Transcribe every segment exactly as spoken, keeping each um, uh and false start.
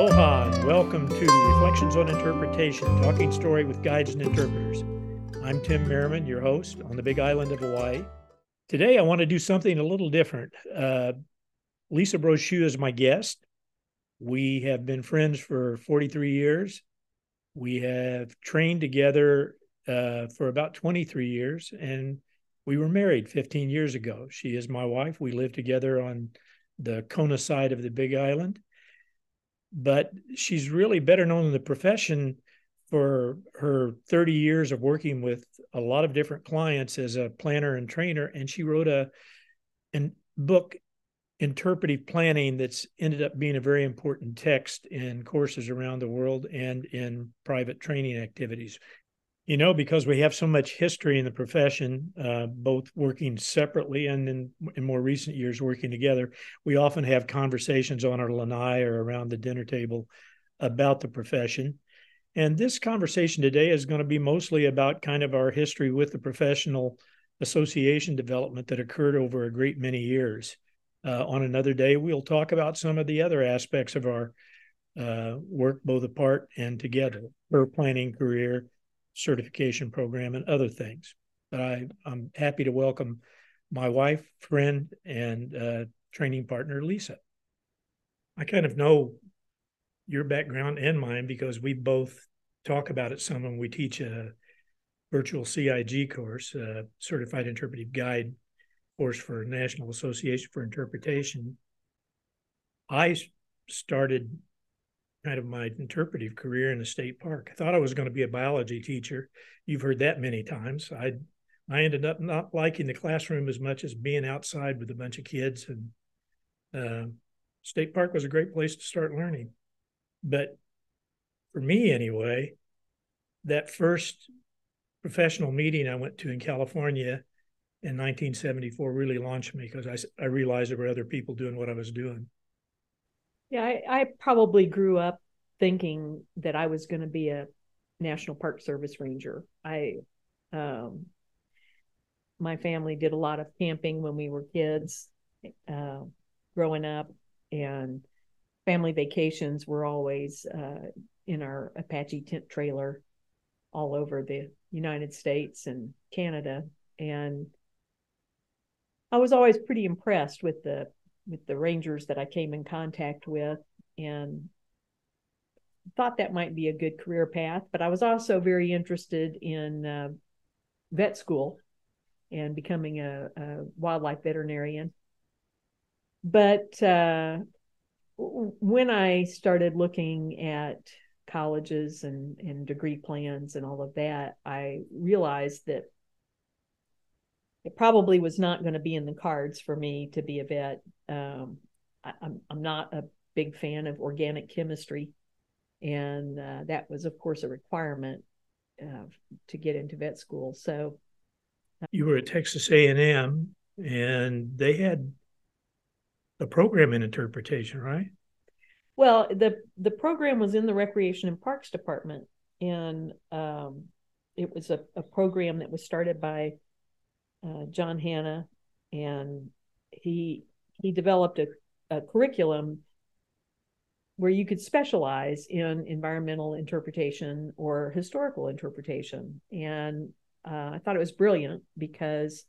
Aloha and welcome to Reflections on Interpretation, Talking Story with Guides and Interpreters. I'm Tim Merriman, your host on the Big Island of Hawaii. Today I want to do something a little different. Uh, Lisa Brochu is my guest. We have been friends for forty-three years. We have trained together uh, for about twenty-three years, and we were married fifteen years ago. She is my wife. We live together on the Kona side of the Big Island. But she's really better known in the profession for her thirty years of working with a lot of different clients as a planner and trainer. And she wrote a, a book, Interpretive Planning, that's ended up being a very important text in courses around the world and in private training activities. You know, because we have so much history in the profession, uh, both working separately and in, in more recent years working together, we often have conversations on our lanai or around the dinner table about the profession. And this conversation today is going to be mostly about kind of our history with the professional association development that occurred over a great many years. Uh, on another day, we'll talk about some of the other aspects of our uh, work, both apart and together, her planning career, certification program, and other things. But I, I'm happy to welcome my wife, friend, and uh, training partner, Lisa. I kind of know your background and mine because we both talk about it some when we teach a virtual C I G course, a Certified Interpretive Guide course for National Association for Interpretation. I started kind of my interpretive career in a state park. I thought I was going to be a biology teacher. You've heard that many times. I I ended up not liking the classroom as much as being outside with a bunch of kids. And uh, state park was a great place to start learning. But for me anyway, that first professional meeting I went to in California in nineteen seventy-four really launched me because I, I realized there were other people doing what I was doing. Yeah, I, I probably grew up thinking that I was going to be a National Park Service ranger. I, um, my family did a lot of camping when we were kids, uh, growing up, and family vacations were always uh, in our Apache tent trailer all over the United States and Canada. And I was always pretty impressed with the with the rangers that I came in contact with, and thought that might be a good career path. But I was also very interested in uh, vet school and becoming a, a wildlife veterinarian. But uh, when I started looking at colleges and, and degree plans and all of that, I realized that it probably was not going to be in the cards for me to be a vet. Um, I, I'm, I'm not a big fan of organic chemistry. And uh, that was, of course, a requirement uh, to get into vet school. So uh, you were at Texas A and M, and they had a program in interpretation, right? Well, the, the program was in the Recreation and Parks Department. And um, it was a, a program that was started by Uh, John Hanna, and he he developed a, a curriculum where you could specialize in environmental interpretation or historical interpretation. And uh, I thought it was brilliant because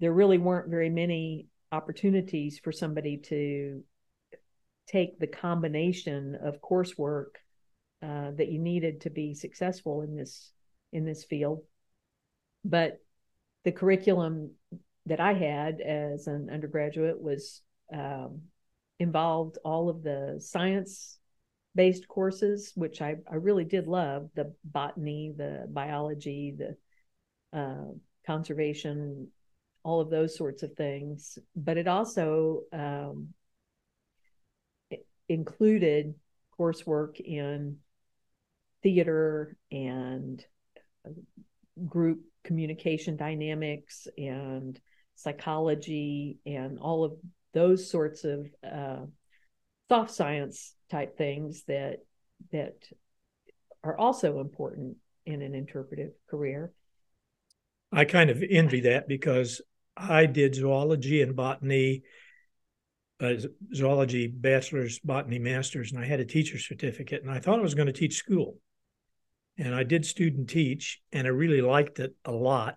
there really weren't very many opportunities for somebody to take the combination of coursework uh, that you needed to be successful in this in this field. But the curriculum that I had as an undergraduate was um, involved all of the science-based courses, which I, I really did love, the botany, the biology, the uh, conservation, all of those sorts of things. But it also um, it included coursework in theater and group communication dynamics and psychology and all of those sorts of uh, soft science type things that that are also important in an interpretive career. I kind of envy that because I did zoology and botany a zoology bachelor's, botany master's, and I had a teacher's certificate, and I thought I was going to teach school. And I did student teach, and I really liked it a lot.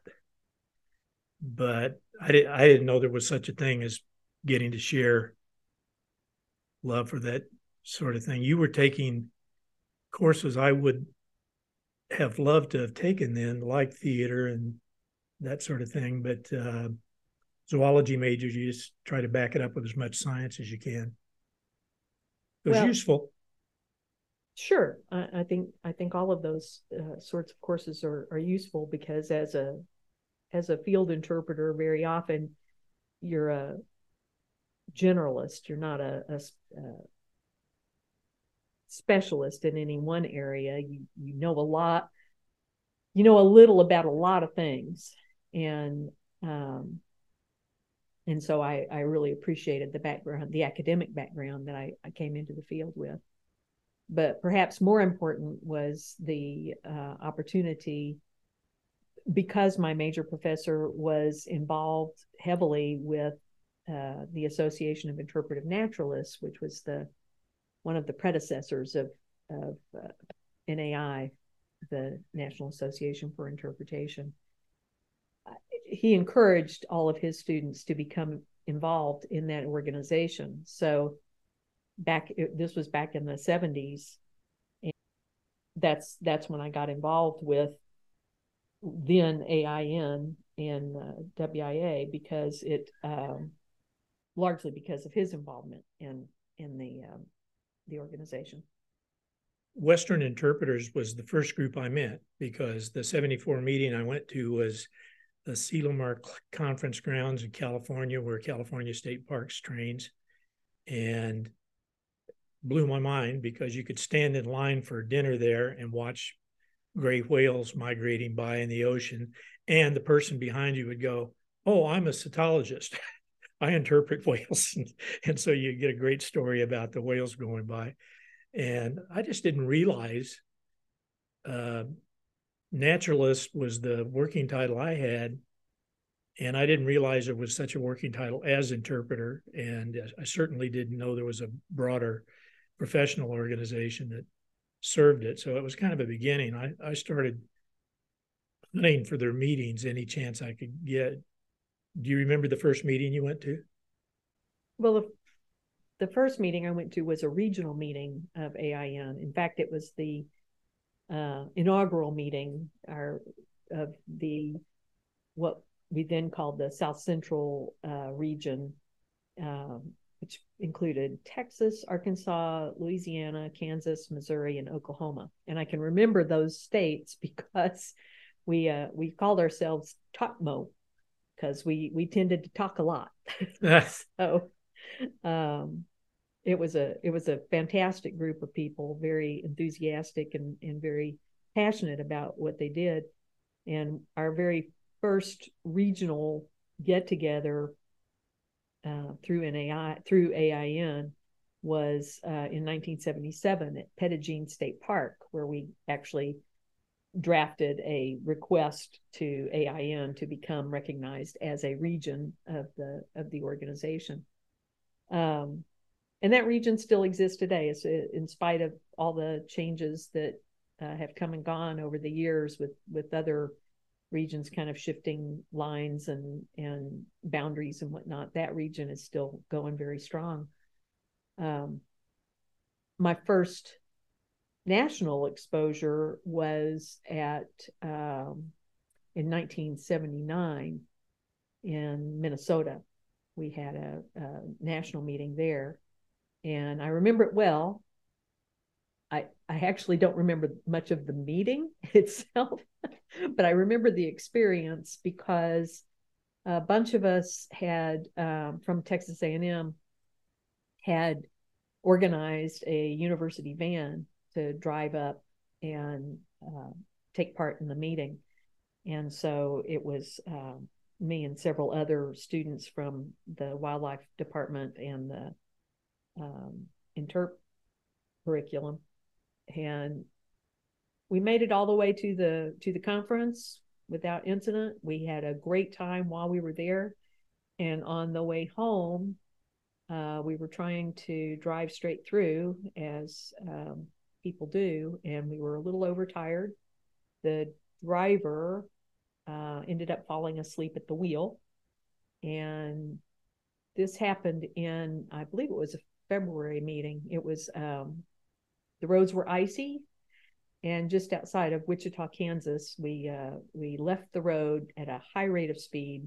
But I didn't, I didn't know there was such a thing as getting to share love for that sort of thing. You were taking courses I would have loved to have taken then, like theater and that sort of thing. But uh, zoology majors, you just try to back it up with as much science as you can. It was well, useful. Sure. I, I think I think all of those uh, sorts of courses are, are useful because as a as a field interpreter, very often you're a generalist. You're not a, a, a specialist in any one area. You you know a lot. You know a little about a lot of things, and um, and so I I really appreciated the background, the academic background that I, I came into the field with. But perhaps more important was the uh, opportunity, because my major professor was involved heavily with uh, the Association of Interpretive Naturalists, which was the one of the predecessors of, of uh, N A I, the National Association for Interpretation. He encouraged all of his students to become involved in that organization. So back, this was back in the seventies, and that's that's when I got involved with then A I N and uh, W I A, because it um, largely because of his involvement in in the um, the organization. Western Interpreters was the first group I met, because the seventy-four meeting I went to was the Selamar Conference Grounds in California, where California State Parks trains, and blew my mind because you could stand in line for dinner there and watch gray whales migrating by in the ocean. And the person behind you would go, "Oh, I'm a cetologist. I interpret whales." And so you get a great story about the whales going by. And I just didn't realize uh, naturalist was the working title I had. And I didn't realize there was such a working title as interpreter. And I certainly didn't know there was a broader professional organization that served it. So it was kind of a beginning. I, I started planning for their meetings any chance I could get. Do you remember the first meeting you went to? Well, the, the first meeting I went to was a regional meeting of A I N. In fact, it was the uh, inaugural meeting our, of the what we then called the South Central uh, region, um, which included Texas, Arkansas, Louisiana, Kansas, Missouri, and Oklahoma. And I can remember those states because we uh, we called ourselves TALKMO, because we we tended to talk a lot. So um, it was a it was a fantastic group of people, very enthusiastic and and very passionate about what they did. And our very first regional get-together uh, through N A I through A I N was uh, in nineteen seventy-seven at Petogene State Park, where we actually drafted a request to A I N to become recognized as a region of the of the organization. Um, and that region still exists today, it's, in spite of all the changes that uh, have come and gone over the years with with other regions kind of shifting lines and and boundaries and whatnot. That region is still going very strong. Um, my first national exposure was at um, in nineteen seventy-nine in Minnesota. We had a, a national meeting there, and I remember it well. I, I actually don't remember much of the meeting itself, but I remember the experience because a bunch of us had, um, from Texas A and M, had organized a university van to drive up and uh, take part in the meeting. And so it was uh, me and several other students from the wildlife department and the um, interp curriculum. And we made it all the way to the to the conference without incident. We had a great time while we were there. And on the way home, Uh, we were trying to drive straight through, as um, people do, and we were a little overtired. The driver uh, ended up falling asleep at the wheel. And this happened in, I believe it was a February meeting. It was, um, the roads were icy. And just outside of Wichita, Kansas, we uh, we left the road at a high rate of speed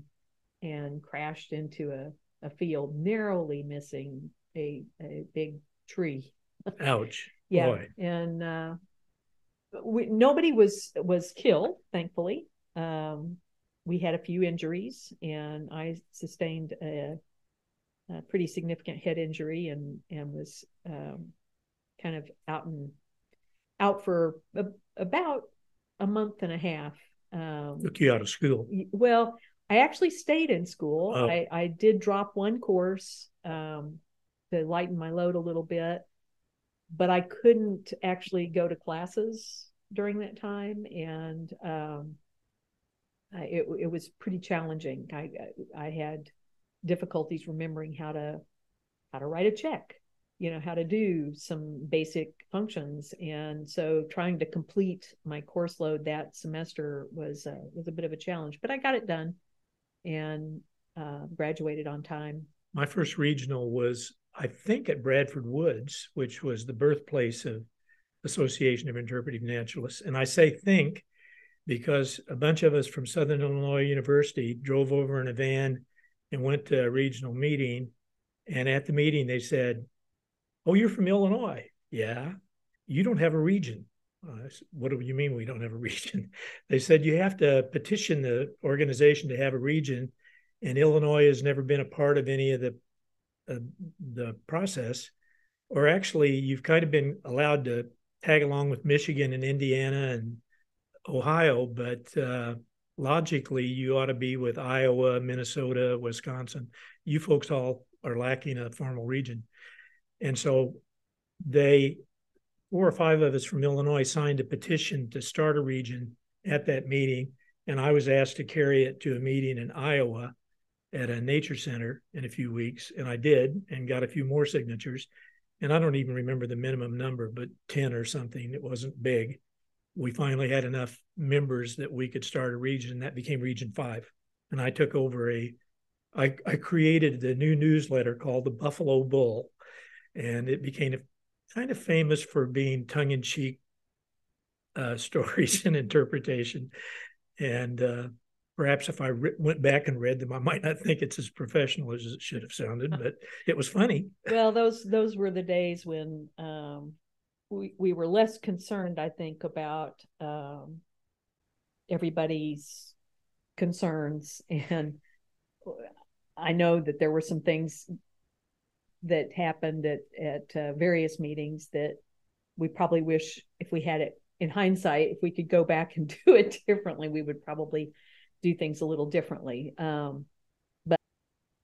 and crashed into a a field, narrowly missing a, a big tree. Ouch. Yeah. Boy. And uh, we, nobody was, was killed, thankfully. Um, we had a few injuries, and I sustained a, a pretty significant head injury and, and was um, kind of out and out for a, about a month and a half. Um, Took you out of school. Well, I actually stayed in school. Oh. I, I did drop one course um, to lighten my load a little bit, but I couldn't actually go to classes during that time. And um, it, it was pretty challenging. I, I had difficulties remembering how to, how to write a check, you know, how to do some basic functions. And so trying to complete my course load that semester was, uh, was a bit of a challenge, but I got it done. And uh, graduated on time. My first regional was, I think, at Bradford Woods, which was the birthplace of Association of Interpretive Naturalists. And I say think because a bunch of us from Southern Illinois University drove over in a van and went to a regional meeting. And at the meeting, they said, "Oh, you're from Illinois." "Yeah." "You don't have a region." Uh, "what do you mean we don't have a region?" They said, "You have to petition the organization to have a region, and Illinois has never been a part of any of the uh, the process, or actually you've kind of been allowed to tag along with Michigan and Indiana and Ohio, but uh, logically you ought to be with Iowa, Minnesota, Wisconsin. You folks all are lacking a formal region." And so they... four or five of us from Illinois signed a petition to start a region at that meeting. And I was asked to carry it to a meeting in Iowa at a nature center in a few weeks. And I did, and got a few more signatures. And I don't even remember the minimum number, but ten or something. It wasn't big. We finally had enough members that we could start a region. That became Region five. And I took over a, I, I created the new newsletter called the Buffalo Bull. And it became a kind of famous for being tongue-in-cheek uh, stories and interpretation. And uh, perhaps if I re- went back and read them, I might not think it's as professional as it should have sounded, but it was funny. Well, those those were the days when um, we, we were less concerned, I think, about um, everybody's concerns. And I know that there were some things that happened at, at uh, various meetings that we probably wish, if we had it in hindsight, if we could go back and do it differently, we would probably do things a little differently. Um, but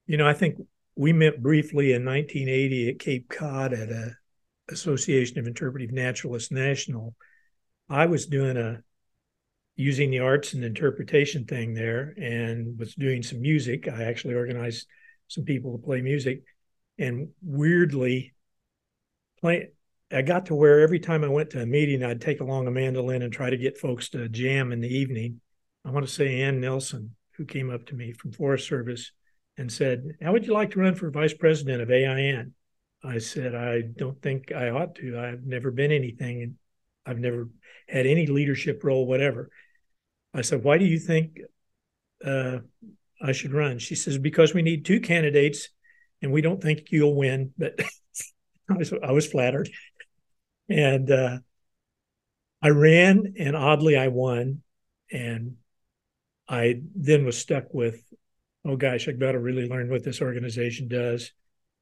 You know, I think we met briefly in nineteen eighty at Cape Cod at a Association of Interpretive Naturalists National. I was doing a, using the arts and interpretation thing there, and was doing some music. I actually organized some people to play music. And weirdly, play, I got to where every time I went to a meeting, I'd take along a mandolin and try to get folks to jam in the evening. I want to say Ann Nelson, who came up to me from Forest Service and said, "How would you like to run for vice president of A I N?" I said, "I don't think I ought to. I've never been anything. I've never had any leadership role, whatever." I said, "Why do you think uh, I should run?" She says, "Because we need two candidates. And we don't think you'll win," but I, was, I was flattered. And uh, I ran, and oddly, I won. And I then was stuck with, oh, gosh, I've got to really learn what this organization does.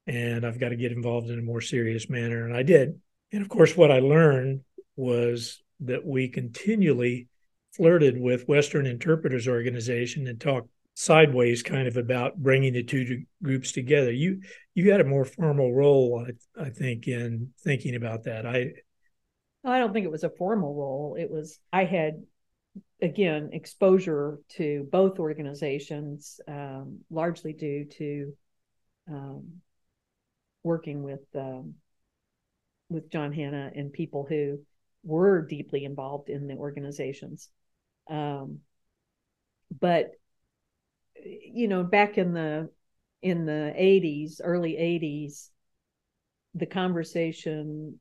And I've got to get involved in a more serious manner. And I did. And, of course, what I learned was that we continually flirted with Western Interpreters Organization and talked sideways kind of about bringing the two groups together. You you had a more formal role, I, I think, in thinking about that. I well, I don't think it was a formal role. It was, I had, again, exposure to both organizations, um, largely due to um, working with um, with John Hanna and people who were deeply involved in the organizations. Um, but, you know, back in the in the eighties, early eighties, the conversation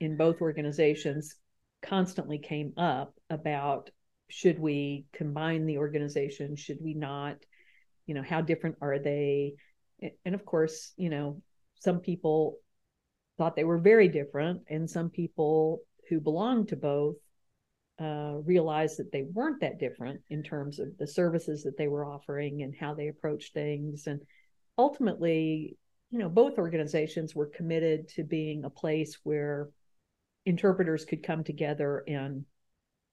in both organizations constantly came up about, should we combine the organization? Should we not? You know, how different are they? And of course, you know, some people thought they were very different, and some people who belonged to both uh, realized that they weren't that different in terms of the services that they were offering and how they approached things. And ultimately, you know, both organizations were committed to being a place where interpreters could come together and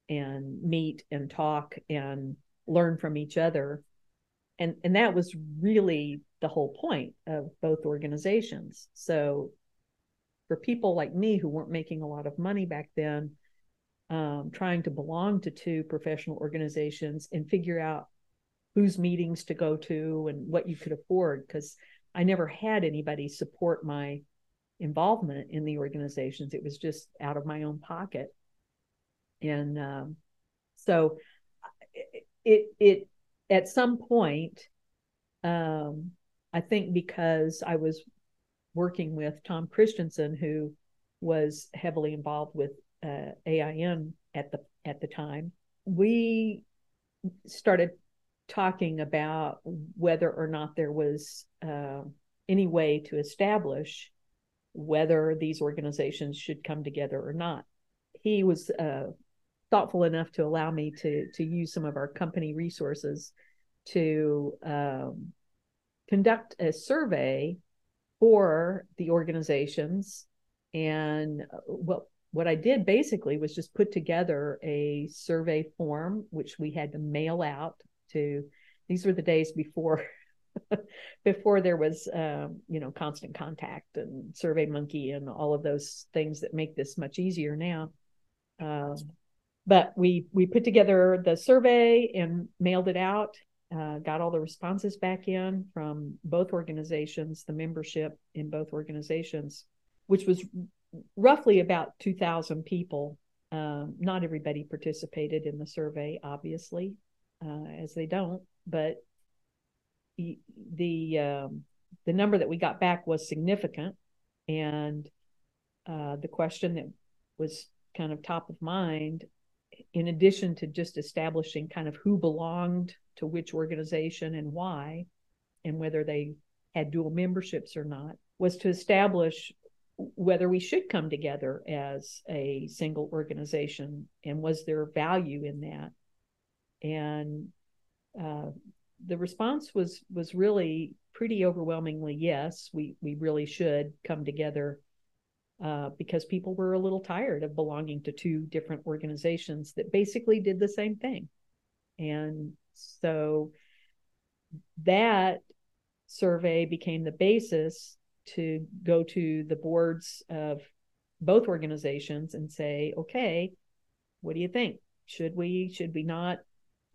and meet and talk and learn from each other. And and that was really the whole point of both organizations. So for people like me who weren't making a lot of money back then, um, trying to belong to two professional organizations and figure out whose meetings to go to and what you could afford, because I never had anybody support my involvement in the organizations. It was just out of my own pocket. And um, so it, it, at some point, um, I think because I was working with Tom Christensen, who was heavily involved with uh, A I M at the at the time, we started talking about whether or not there was uh, any way to establish whether these organizations should come together or not. He was uh, thoughtful enough to allow me to to use some of our company resources to um, conduct a survey for the organizations. And what what I did basically was just put together a survey form, which we had to mail out to. These were the days before before there was um, you know, Constant Contact and SurveyMonkey and all of those things that make this much easier now. Um, but we we put together the survey and mailed it out. Uh, got all the responses back in from both organizations, the membership in both organizations, which was roughly about two thousand people. Um, not everybody participated in the survey, obviously, uh, as they don't, but the the, um, the number that we got back was significant. And uh, the question that was kind of top of mind, in addition to just establishing kind of who belonged to which organization and why, and whether they had dual memberships or not, was to establish whether we should come together as a single organization and was there value in that. And uh, the response was was really pretty overwhelmingly yes, we we really should come together, uh, because people were a little tired of belonging to two different organizations that basically did the same thing. And so that survey became the basis to go to the boards of both organizations and say, okay, what do you think? Should we, should we not?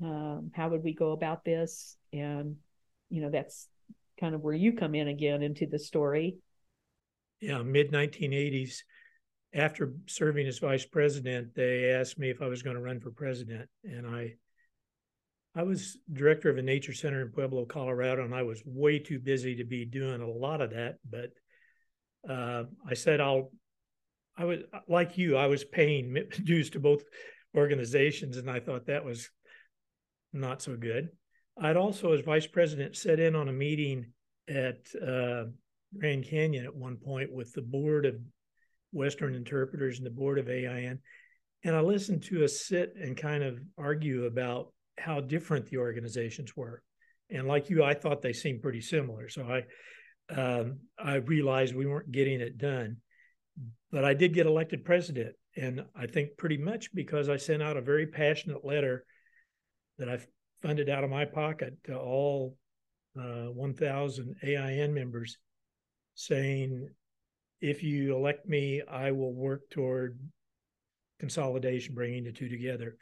Um, how would we go about this? And, you know, that's kind of where you come in again into the story. Yeah, mid nineteen eighties, after serving as vice president, they asked me if I was going to run for president. And I I was director of a nature center in Pueblo, Colorado, and I was way too busy to be doing a lot of that. But uh, I said, I'll, I was like you, I was paying dues to both organizations, and I thought that was not so good. I'd also, as vice president, sat in on a meeting at uh, Grand Canyon at one point with the board of Western Interpreters and the board of A I N. And I listened to us sit and kind of argue about how different the organizations were. And like you, I thought they seemed pretty similar. So I um, I realized we weren't getting it done. But I did get elected president. And I think pretty much because I sent out a very passionate letter that I funded out of my pocket to all uh, one thousand A I N members saying, if you elect me, I will work toward consolidation, bringing the two together.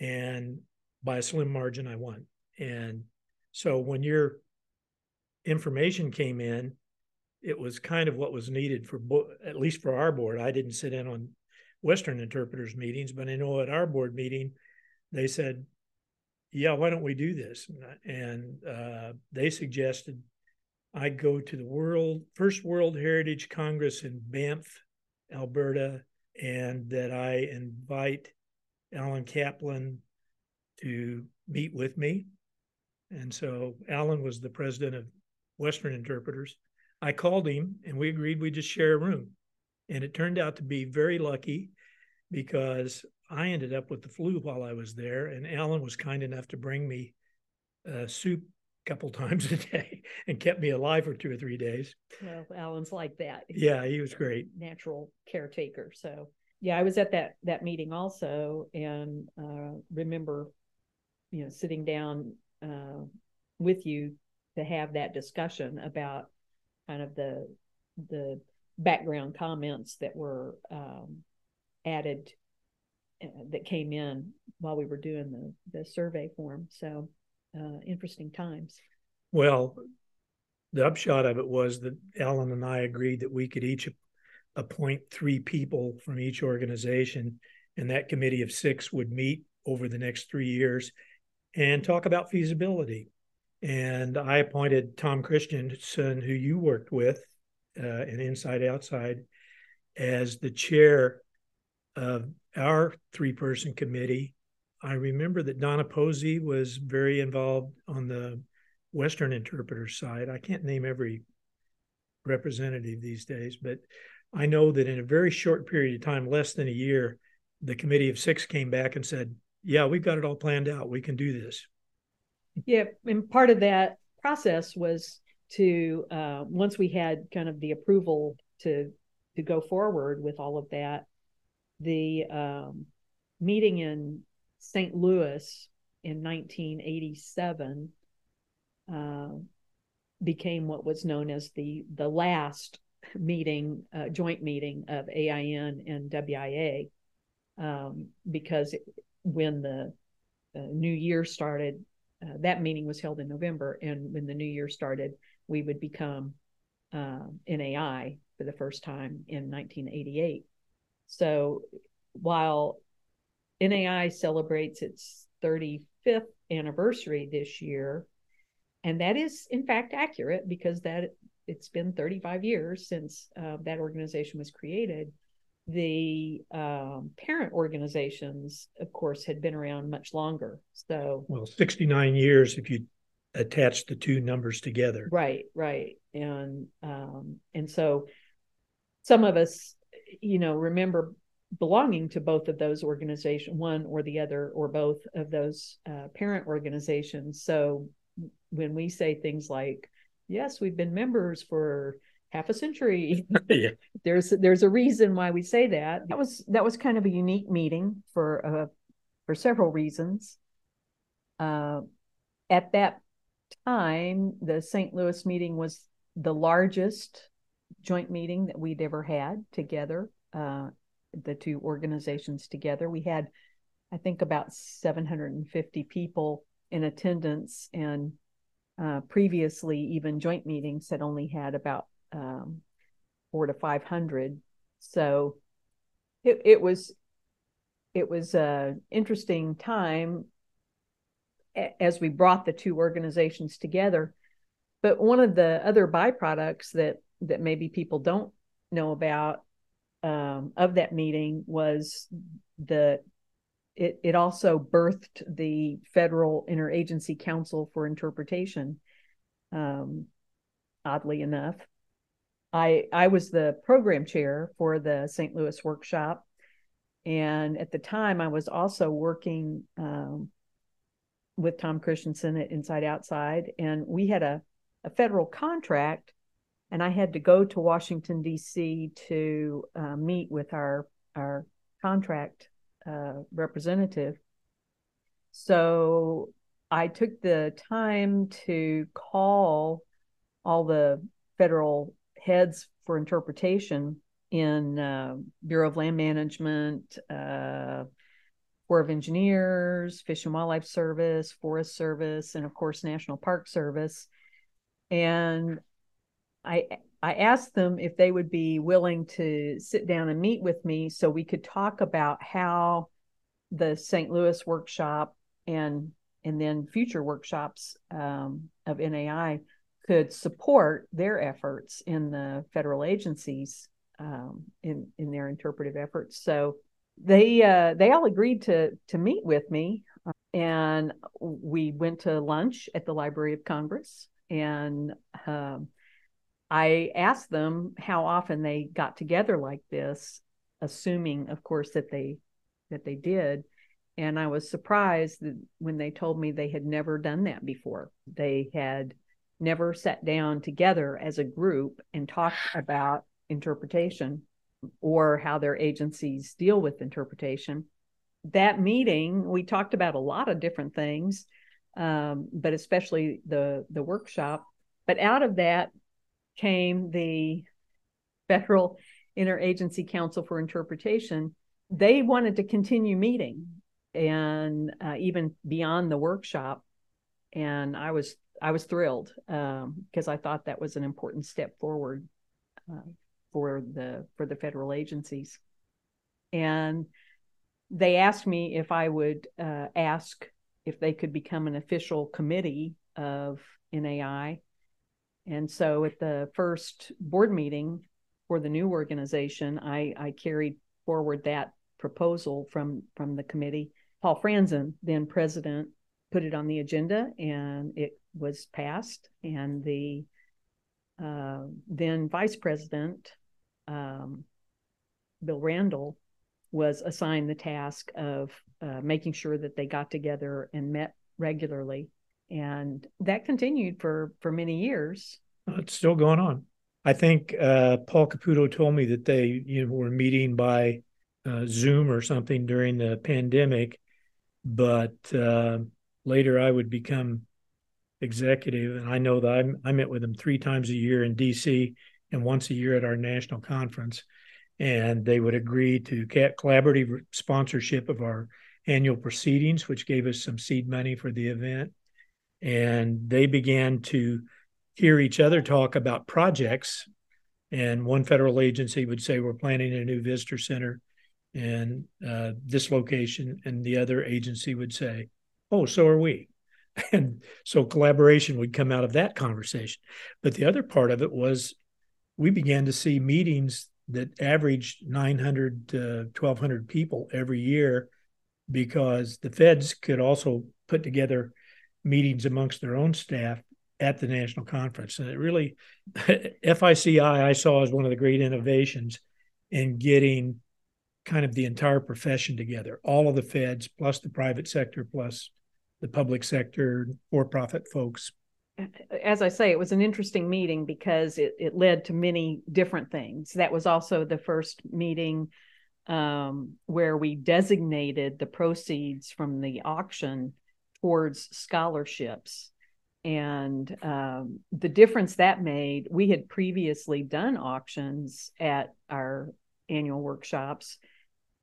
And by a slim margin, I won. And so when your information came in, it was kind of what was needed for, at least for our board. I didn't sit in on Western interpreters meetings, but I know at our board meeting, they said, yeah, why don't we do this? And uh, they suggested I go to the World First World Heritage Congress in Banff, Alberta, and that I invite Alan Kaplan to meet with me. And so Alan was the president of Western Interpreters. I called him and we agreed we'd just share a room. And it turned out to be very lucky because I ended up with the flu while I was there. And Alan was kind enough to bring me uh, soup a couple times a day and kept me alive for two or three days. Well, Alan's like that. He's yeah, he was great. Natural caretaker. So yeah, I was at that, that meeting also. And uh, remember, you know, sitting down uh, with you to have that discussion about kind of the, the background comments that were um, added uh, that came in while we were doing the, the survey form. So uh, interesting times. Well, the upshot of it was that Alan and I agreed that we could each appoint three people from each organization, and that committee of six would meet over the next three years and talk about feasibility. And I appointed Tom Christensen, who you worked with, Uh, and Inside Outside, as the chair of our three-person committee. I remember that Donna Posey was very involved on the Western interpreter side. I can't name every representative these days, but I know that in a very short period of time, less than a year, the committee of six came back and said, yeah, we've got it all planned out. We can do this. Yeah, and part of that process was to uh, once we had kind of the approval to to go forward with all of that, the um, meeting in Saint Louis in nineteen eighty-seven uh, became what was known as the the last meeting, uh, joint meeting of A I N and W I A, um, because it, when the uh, new year started, uh, that meeting was held in November, and when the new year started, we would become uh, N A I for the first time in nineteen eighty-eight. So while N A I celebrates its thirty-fifth anniversary this year, and that is in fact accurate because that it's been thirty-five years since uh, that organization was created, the um, parent organizations, of course, had been around much longer. So well, sixty-nine years if you attach the two numbers together. Right, right. And um, and so some of us, you know, remember belonging to both of those organizations, one or the other or both of those uh, parent organizations. So when we say things like, yes, we've been members for half a century, yeah. there's there's a reason why we say that. That was that was kind of a unique meeting for uh, for several reasons. Uh, at that time, the Saint Louis meeting was the largest joint meeting that we'd ever had together, uh, the two organizations together. We had, I think, about seven hundred fifty people in attendance, and uh, previously even joint meetings had only had about um, four to five hundred. So it, it was it was an interesting time as we brought the two organizations together. But one of the other byproducts that that maybe people don't know about um, of that meeting was the it, it also birthed the Federal Interagency Council for Interpretation. Um, oddly enough, I I was the program chair for the Saint Louis workshop, and at the time I was also working Um, with Tom Christensen at Inside Outside. And we had a, a federal contract, and I had to go to Washington, D C to uh, meet with our, our contract uh, representative. So I took the time to call all the federal heads for interpretation in uh, Bureau of Land Management, uh, Corps of Engineers, Fish and Wildlife Service, Forest Service, and of course, National Park Service. And I I asked them if they would be willing to sit down and meet with me so we could talk about how the Saint Louis workshop and and then future workshops um, of N A I could support their efforts in the federal agencies um, in in their interpretive efforts. So they uh, they all agreed to to meet with me, uh, and we went to lunch at the Library of Congress, and um, I asked them how often they got together like this, assuming, of course, that they that they did. And I was surprised that when they told me they had never done that before. They had never sat down together as a group and talked about interpretation or how their agencies deal with interpretation. That meeting, we talked about a lot of different things, um, but especially the, the workshop. But out of that came the Federal Interagency Council for Interpretation. They wanted to continue meeting and uh, even beyond the workshop. And I was I was thrilled um, because I thought that was an important step forward uh, for the for the federal agencies. And they asked me if I would uh, ask if they could become an official committee of N A I. And so at the first board meeting for the new organization, I, I carried forward that proposal from, from the committee. Paul Franzen, then president, put it on the agenda, and it was passed. And the uh, then vice president, um, Bill Randall, was assigned the task of uh, making sure that they got together and met regularly. And that continued for, for many years. It's still going on. I think uh, Paul Caputo told me that they you know, were meeting by uh, Zoom or something during the pandemic, but uh, later I would become executive. And I know that I'm, I met with them three times a year in D C and once a year at our national conference. And they would agree to collaborative sponsorship of our annual proceedings, which gave us some seed money for the event. And they began to hear each other talk about projects. And one federal agency would say, we're planning a new visitor center in uh, this location. And the other agency would say, oh, so are we. And so collaboration would come out of that conversation. But the other part of it was we began to see meetings that averaged nine hundred to twelve hundred people every year, because the feds could also put together meetings amongst their own staff at the national conference. And it really, F I C I I saw as one of the great innovations in getting kind of the entire profession together, all of the feds, plus the private sector, plus the public sector, for-profit folks. As I say, it was an interesting meeting because it, it led to many different things. That was also the first meeting um, where we designated the proceeds from the auction towards scholarships. And um, the difference that made, we had previously done auctions at our annual workshops,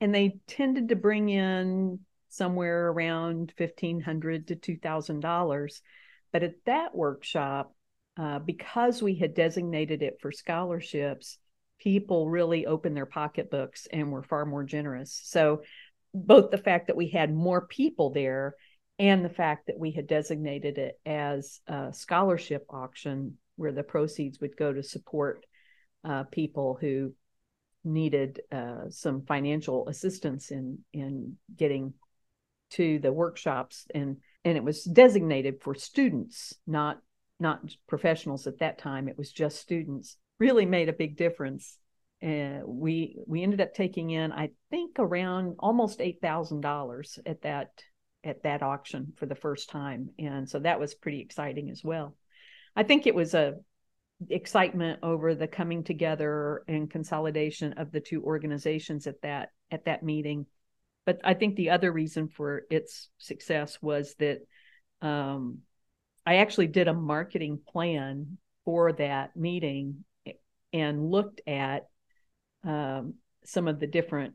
and they tended to bring in somewhere around fifteen hundred to two thousand dollars. But at that workshop, uh, because we had designated it for scholarships, people really opened their pocketbooks and were far more generous. So both the fact that we had more people there and the fact that we had designated it as a scholarship auction where the proceeds would go to support uh, people who needed uh, some financial assistance in in getting to the workshops. And, and it was designated for students, not, not professionals at that time. It was just students. Really made a big difference. And uh, we, we ended up taking in, I think, around almost eight thousand dollars at that at that auction for the first time. And so that was pretty exciting as well. I think it was a excitement over the coming together and consolidation of the two organizations at that, at that meeting. But I think the other reason for its success was that um, I actually did a marketing plan for that meeting and looked at um, some of the different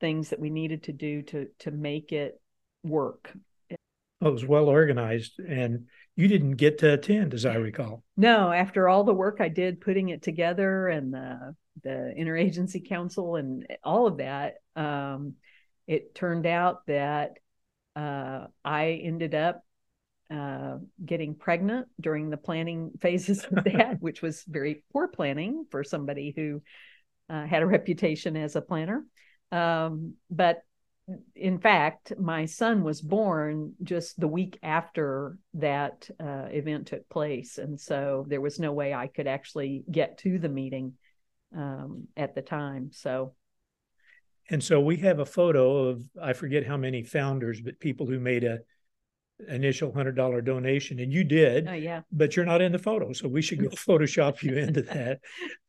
things that we needed to do to, to make it work. It was well organized, and you didn't get to attend, as I recall. No, after all the work I did putting it together and the, the Interagency Council and all of that, um, it turned out that uh, I ended up uh, getting pregnant during the planning phases of that, which was very poor planning for somebody who uh, had a reputation as a planner. Um, but in fact, my son was born just the week after that uh, event took place. And so there was no way I could actually get to the meeting um, at the time. So. And so we have a photo of, I forget how many founders, but people who made a initial one hundred dollars donation, and you did, oh, yeah. But you're not in the photo. So we should go Photoshop you into that.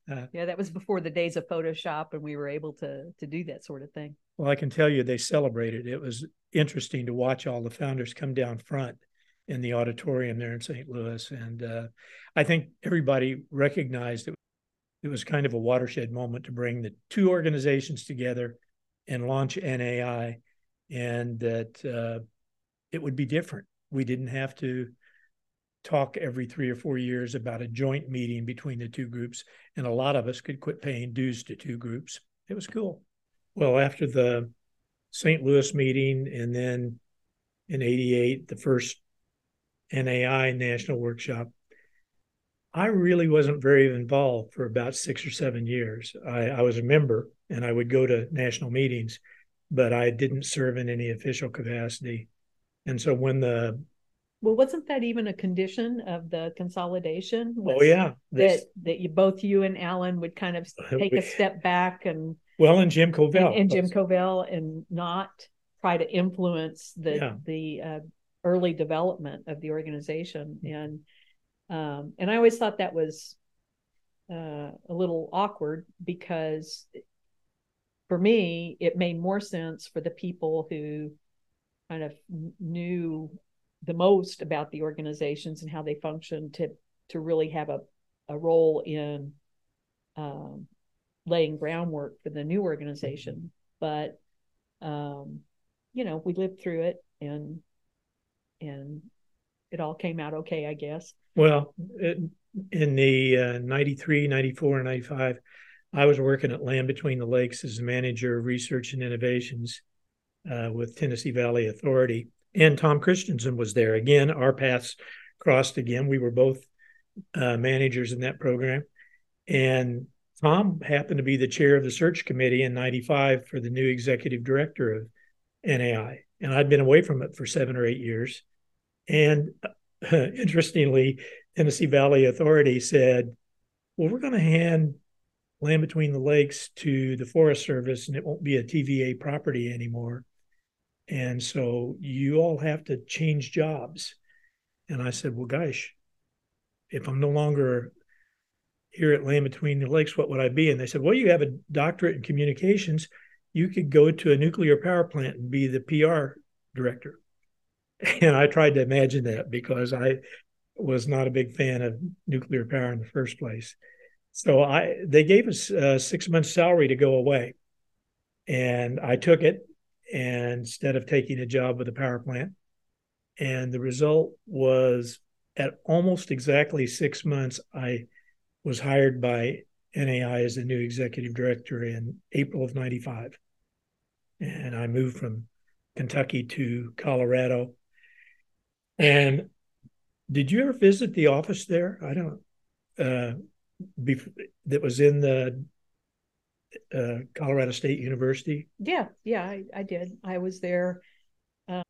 Uh, yeah, that was before the days of Photoshop, and we were able to to do that sort of thing. Well, I can tell you they celebrated. It was interesting to watch all the founders come down front in the auditorium there in Saint Louis. And uh, I think everybody recognized it. It was kind of a watershed moment to bring the two organizations together and launch N A I, and that uh, it would be different. We didn't have to talk every three or four years about a joint meeting between the two groups, and a lot of us could quit paying dues to two groups. It was cool. Well, after the Saint Louis meeting, and then in eighty-eight, the first N A I National Workshop, I really wasn't very involved for about six or seven years. I, I was a member, and I would go to national meetings, but I didn't serve in any official capacity. And so when the... Well, wasn't that even a condition of the consolidation? Was oh, yeah. That, that you, both you and Alan would kind of take a step back and... Well, and Jim Covell. And, and Jim Covell, and not try to influence the yeah. the uh, early development of the organization. And um, and I always thought that was uh, a little awkward, because for me, it made more sense for the people who kind of knew the most about the organizations and how they functioned to to really have a, a role in um laying groundwork for the new organization. But, um, you know, we lived through it, and and it all came out okay, I guess. Well, it, in the uh, ninety-three, ninety-four, and ninety-five, I was working at Land Between the Lakes as the manager of research and innovations uh, with Tennessee Valley Authority. And Tom Christensen was there. Again, our paths crossed again. We were both uh, managers in that program. And Tom happened to be the chair of the search committee in ninety-five for the new executive director of N A I. And I'd been away from it for seven or eight years. And uh, interestingly, Tennessee Valley Authority said, well, we're going to hand Land Between the Lakes to the Forest Service, and it won't be a T V A property anymore. And so you all have to change jobs. And I said, well, gosh, if I'm no longer here at Land Between the Lakes, what would I be? And they said, well, you have a doctorate in communications. You could go to a nuclear power plant and be the P R director. And I tried to imagine that, because I was not a big fan of nuclear power in the first place. So I they gave us a six months salary to go away. And I took it, and instead of taking a job with a power plant. And the result was, at almost exactly six months, I was hired by N A I as the new executive director in April of ninety-five. And I moved from Kentucky to Colorado. And did you ever visit the office there? I don't uh, before, that was in the uh, Colorado State University? Yeah, yeah, I, I did. I was there. Uh,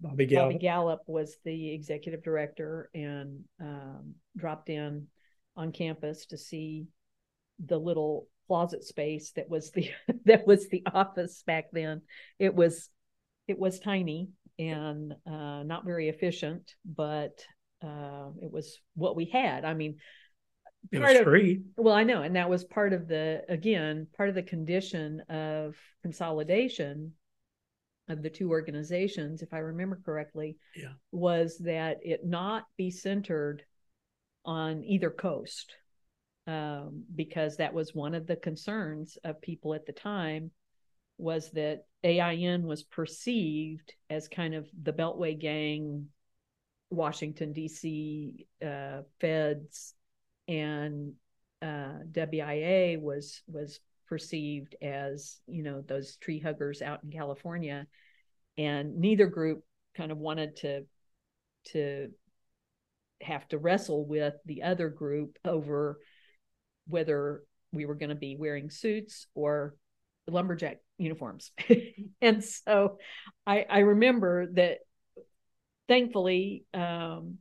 Bobby Gallup. Bobby Gallup was the executive director, and um, dropped in on campus to see the little closet space that was the that was the office back then. It was it was tiny and uh, not very efficient, but uh, it was what we had. I mean, it was free. Well, I know, and that was part of the again part of the condition of consolidation of the two organizations, if I remember correctly, yeah. was that it not be centered on either coast, um, because that was one of the concerns of people at the time, was that A I N was perceived as kind of the Beltway gang, Washington, D C, uh, feds, and uh, W I A was was perceived as, you know, those tree huggers out in California. And neither group kind of wanted to to have to wrestle with the other group over whether we were going to be wearing suits or lumberjack uniforms. And so I, I remember that, thankfully, um,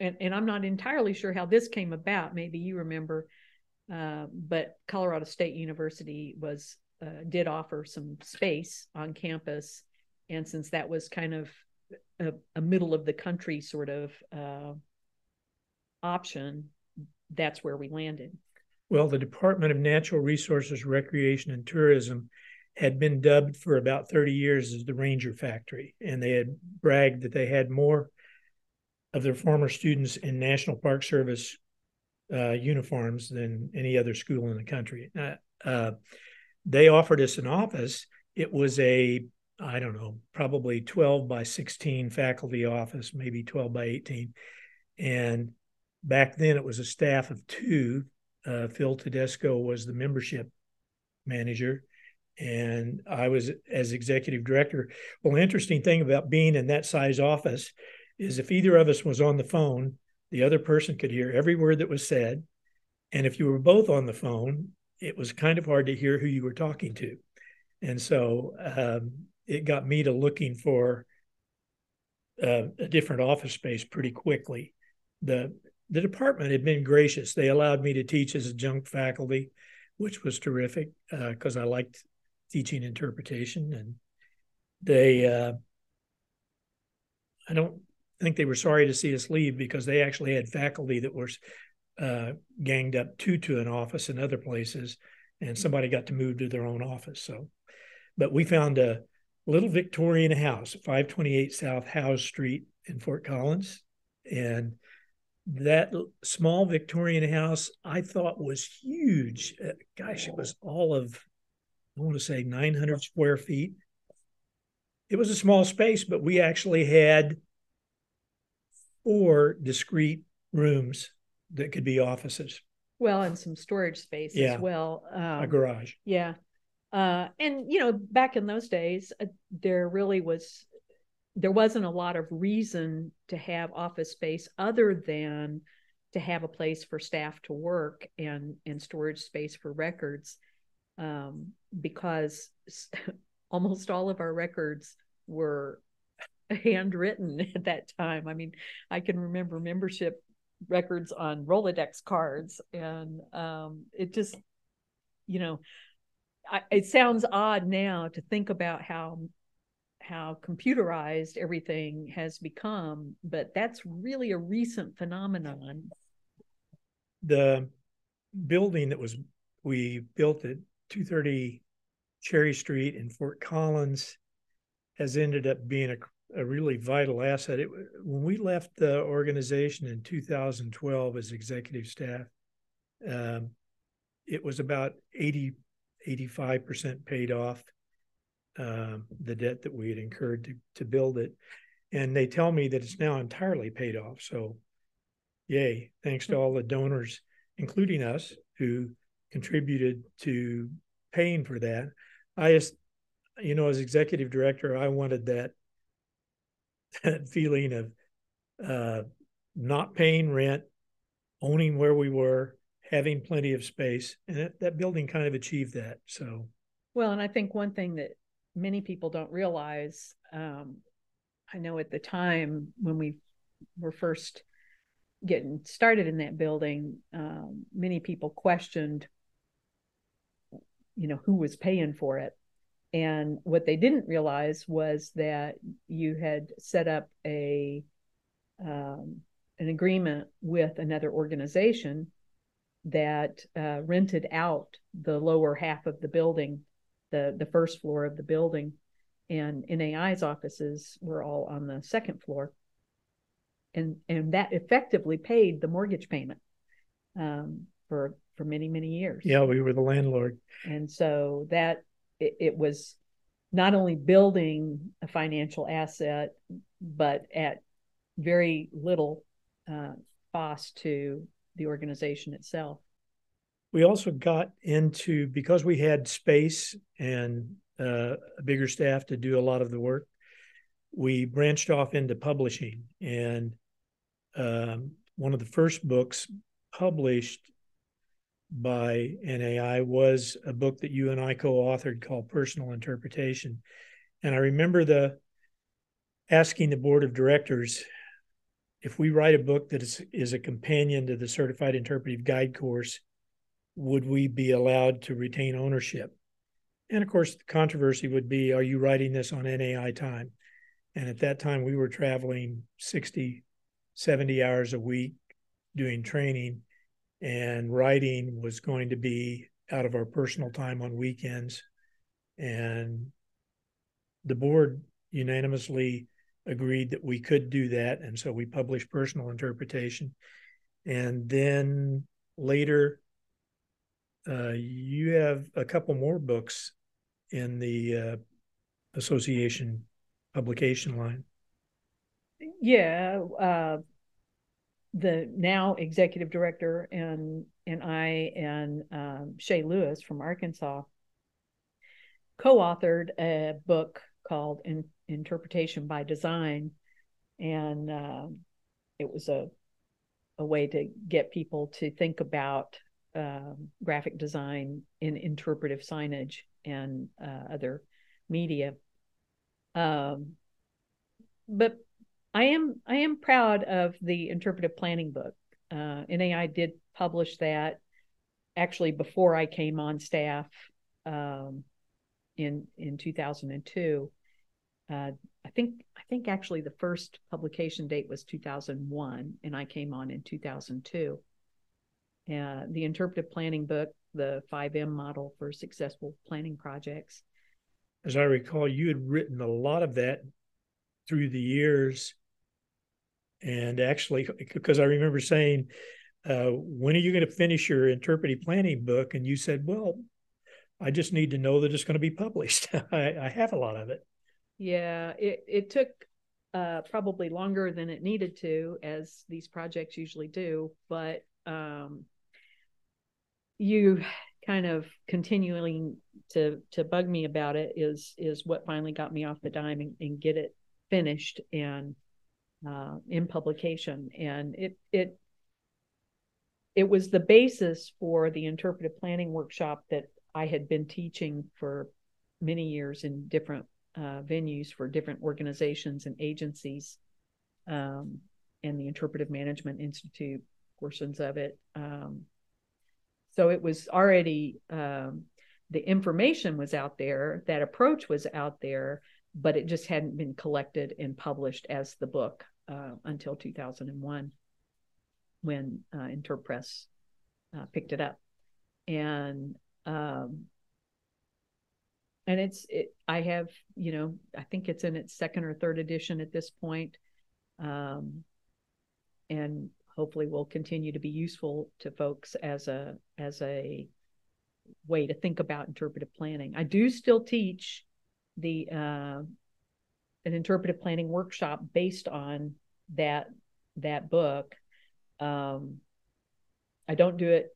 and, and I'm not entirely sure how this came about, maybe you remember, uh, but Colorado State University was uh, did offer some space on campus. And since that was kind of a, a middle of the country sort of uh, option, that's where we landed. Well, the Department of Natural Resources, Recreation, and Tourism had been dubbed for about thirty years as the Ranger Factory, and they had bragged that they had more of their former students in National Park Service uh, uniforms than any other school in the country. Uh, uh, they offered us an office. It was a, I don't know, probably twelve by sixteen faculty office, maybe twelve by eighteen. And back then it was a staff of two. Uh, Phil Tedesco was the membership manager, and I was as executive director. Well, the interesting thing about being in that size office is if either of us was on the phone, the other person could hear every word that was said. And if you were both on the phone, it was kind of hard to hear who you were talking to. And so um, it got me to looking for uh, a different office space pretty quickly. The, the department had been gracious. They allowed me to teach as adjunct faculty, which was terrific because uh, I liked teaching interpretation, and they uh, I don't think they were sorry to see us leave, because they actually had faculty that were uh, ganged up two to an office in other places, and somebody got to move to their own office. So, but we found a little Victorian house, five twenty-eight South Howes Street in Fort Collins, and that small Victorian house I thought was huge. Gosh, it was all of, I want to say nine hundred square feet. It was a small space, but we actually had four discrete rooms that could be offices. Well, and some storage space yeah. as well. Um, a garage. Yeah. Uh, and, you know, back in those days, uh, there really was, there wasn't a lot of reason to have office space other than to have a place for staff to work and, and storage space for records. Um, because almost all of our records were handwritten at that time. I mean, I can remember membership records on Rolodex cards, and um, it just, you know, I, it sounds odd now to think about how how computerized everything has become, but that's really a recent phenomenon. The building that was we built it. two thirty Cherry Street in Fort Collins has ended up being a, a really vital asset. It, when we left the organization in two thousand twelve as executive staff, um, it was about eighty, eighty-five percent paid off, um, the debt that we had incurred to, to build it. And they tell me that it's now entirely paid off. So yay, thanks to all the donors, including us, who contributed to paying for that. I just, you know, as executive director, I wanted that, that feeling of uh, not paying rent, owning where we were, having plenty of space, and that, that building kind of achieved that. So, well, and I think one thing that many people don't realize, um, I know at the time when we were first getting started in that building, um, many people questioned, you know, who was paying for it. And what they didn't realize was that you had set up a um, an agreement with another organization that uh, rented out the lower half of the building, the, the first floor of the building. And N A I's offices were all on the second floor. And and that effectively paid the mortgage payment um, for for many, many years. Yeah, we were the landlord. And so that it, it was not only building a financial asset, but at very little uh, cost to the organization itself. We also got into, because we had space and uh, a bigger staff to do a lot of the work, we branched off into publishing. And um, one of the first books published by N A I was a book that you and I co-authored called Personal Interpretation. And I remember the asking the board of directors, if we write a book that is, is a companion to the Certified Interpretive Guide course, would we be allowed to retain ownership? And of course, the controversy would be, are you writing this on N A I time? And at that time, we were traveling sixty, seventy hours a week doing training, and writing was going to be out of our personal time on weekends. And the board unanimously agreed that we could do that. And so we published Personal Interpretation. And then later, uh, you have a couple more books in the uh, association publication line. Yeah. Uh, the now executive director and and I and um, Shea Lewis from Arkansas co-authored a book called In- Interpretation by Design. And uh, it was a a way to get people to think about uh, graphic design in interpretive signage and uh, other media. Um, but I am I am proud of the interpretive planning book. Uh, N A I did publish that actually before I came on staff um, in in two thousand two. Uh, I think I think actually the first publication date was two thousand one, and I came on in two thousand two. Uh, the interpretive planning book, the five M model for successful planning projects. As I recall, you had written a lot of that through the years. And actually, because I remember saying, uh, when are you going to finish your interpretive planning book? And you said, well, I just need to know that it's going to be published. I, I have a lot of it. Yeah, it, it took uh, probably longer than it needed to, as these projects usually do. But um, you kind of continuing to to bug me about it is, is what finally got me off the dime and, and get it finished and Uh, in publication, and it it it was the basis for the interpretive planning workshop that I had been teaching for many years in different uh, venues for different organizations and agencies, um, and the Interpretive Management Institute portions of it. Um, so it was already um, the information was out there, that approach was out there, but it just hadn't been collected and published as the book uh, until two thousand one, when uh, Interpress uh, picked it up. And um, and it's it, I have, you know, I think it's in its second or third edition at this point. Um, and hopefully will continue to be useful to folks as a as a way to think about interpretive planning. I do still teach the uh, an interpretive planning workshop based on that that book. Um, I don't do it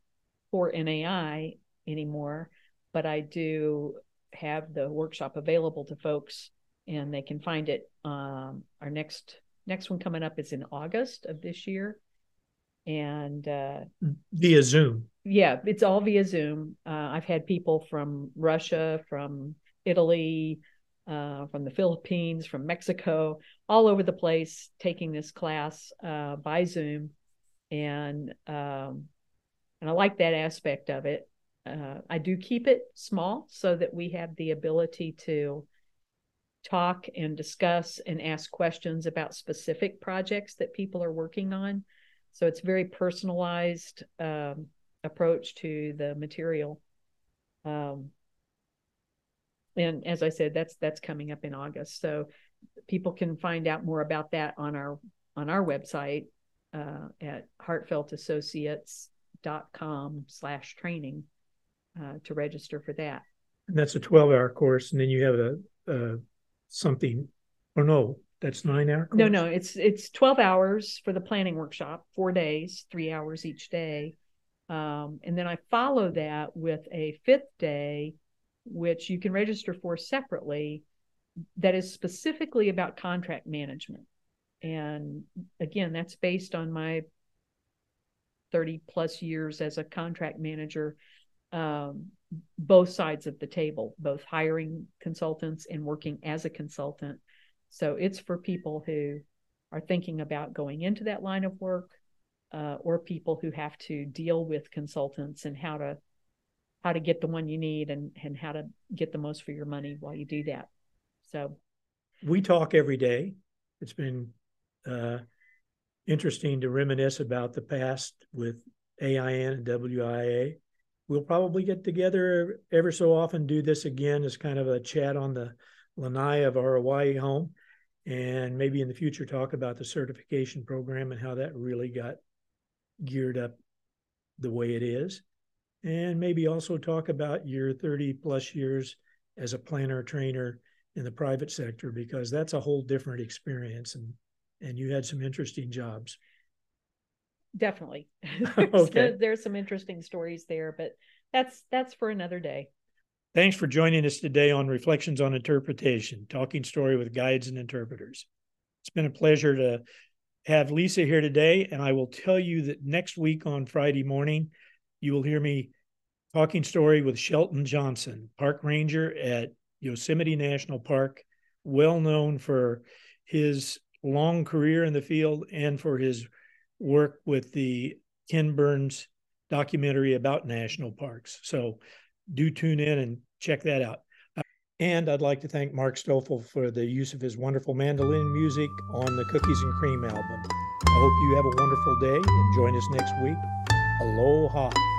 for N A I anymore, but I do have the workshop available to folks, and they can find it. Um, our next next one coming up is in August of this year, and uh, via Zoom. Yeah, it's all via Zoom. Uh, I've had people from Russia, from Italy, uh, from the Philippines, from Mexico, all over the place, taking this class uh, by Zoom, and um, and I like that aspect of it. Uh, I do keep it small so that we have the ability to talk and discuss and ask questions about specific projects that people are working on. So it's a very personalized um, approach to the material. Um, And as I said, that's that's coming up in August. So people can find out more about that on our on our website uh, at heartfelt associates dot com slash training uh, to register for that. and that's a twelve-hour course, and then you have a, a something, or no, that's nine-hour course? No, no, it's it's twelve hours for the planning workshop, four days, three hours each day. Um, and then I follow that with a fifth day, which you can register for separately, that is specifically about contract management. And again, that's based on my thirty plus years as a contract manager, um, both sides of the table, both hiring consultants and working as a consultant. So it's for people who are thinking about going into that line of work, uh, or people who have to deal with consultants and how to how to get the one you need and, and how to get the most for your money while you do that. So we talk every day. It's been uh, interesting to reminisce about the past with A I N and W I A. We'll probably get together ever so often, do this again as kind of a chat on the lanai of our Hawaii home, and maybe in the future talk about the certification program and how that really got geared up the way it is. And maybe also talk about your thirty plus years as a planner, trainer in the private sector, because that's a whole different experience, and and you had some interesting jobs. Definitely. there's, okay. There's some interesting stories there, but that's that's for another day. Thanks for joining us today on Reflections on Interpretation, Talking Story with Guides and Interpreters. It's been a pleasure to have Lisa here today, and I will tell you that next week on Friday morning, you will hear me talking story with Shelton Johnson, park ranger at Yosemite National Park, well known for his long career in the field and for his work with the Ken Burns documentary about national parks. So do tune in and check that out. And I'd like to thank Mark Stoffel for the use of his wonderful mandolin music on the Cookies and Cream album. I hope you have a wonderful day and join us next week. Aloha.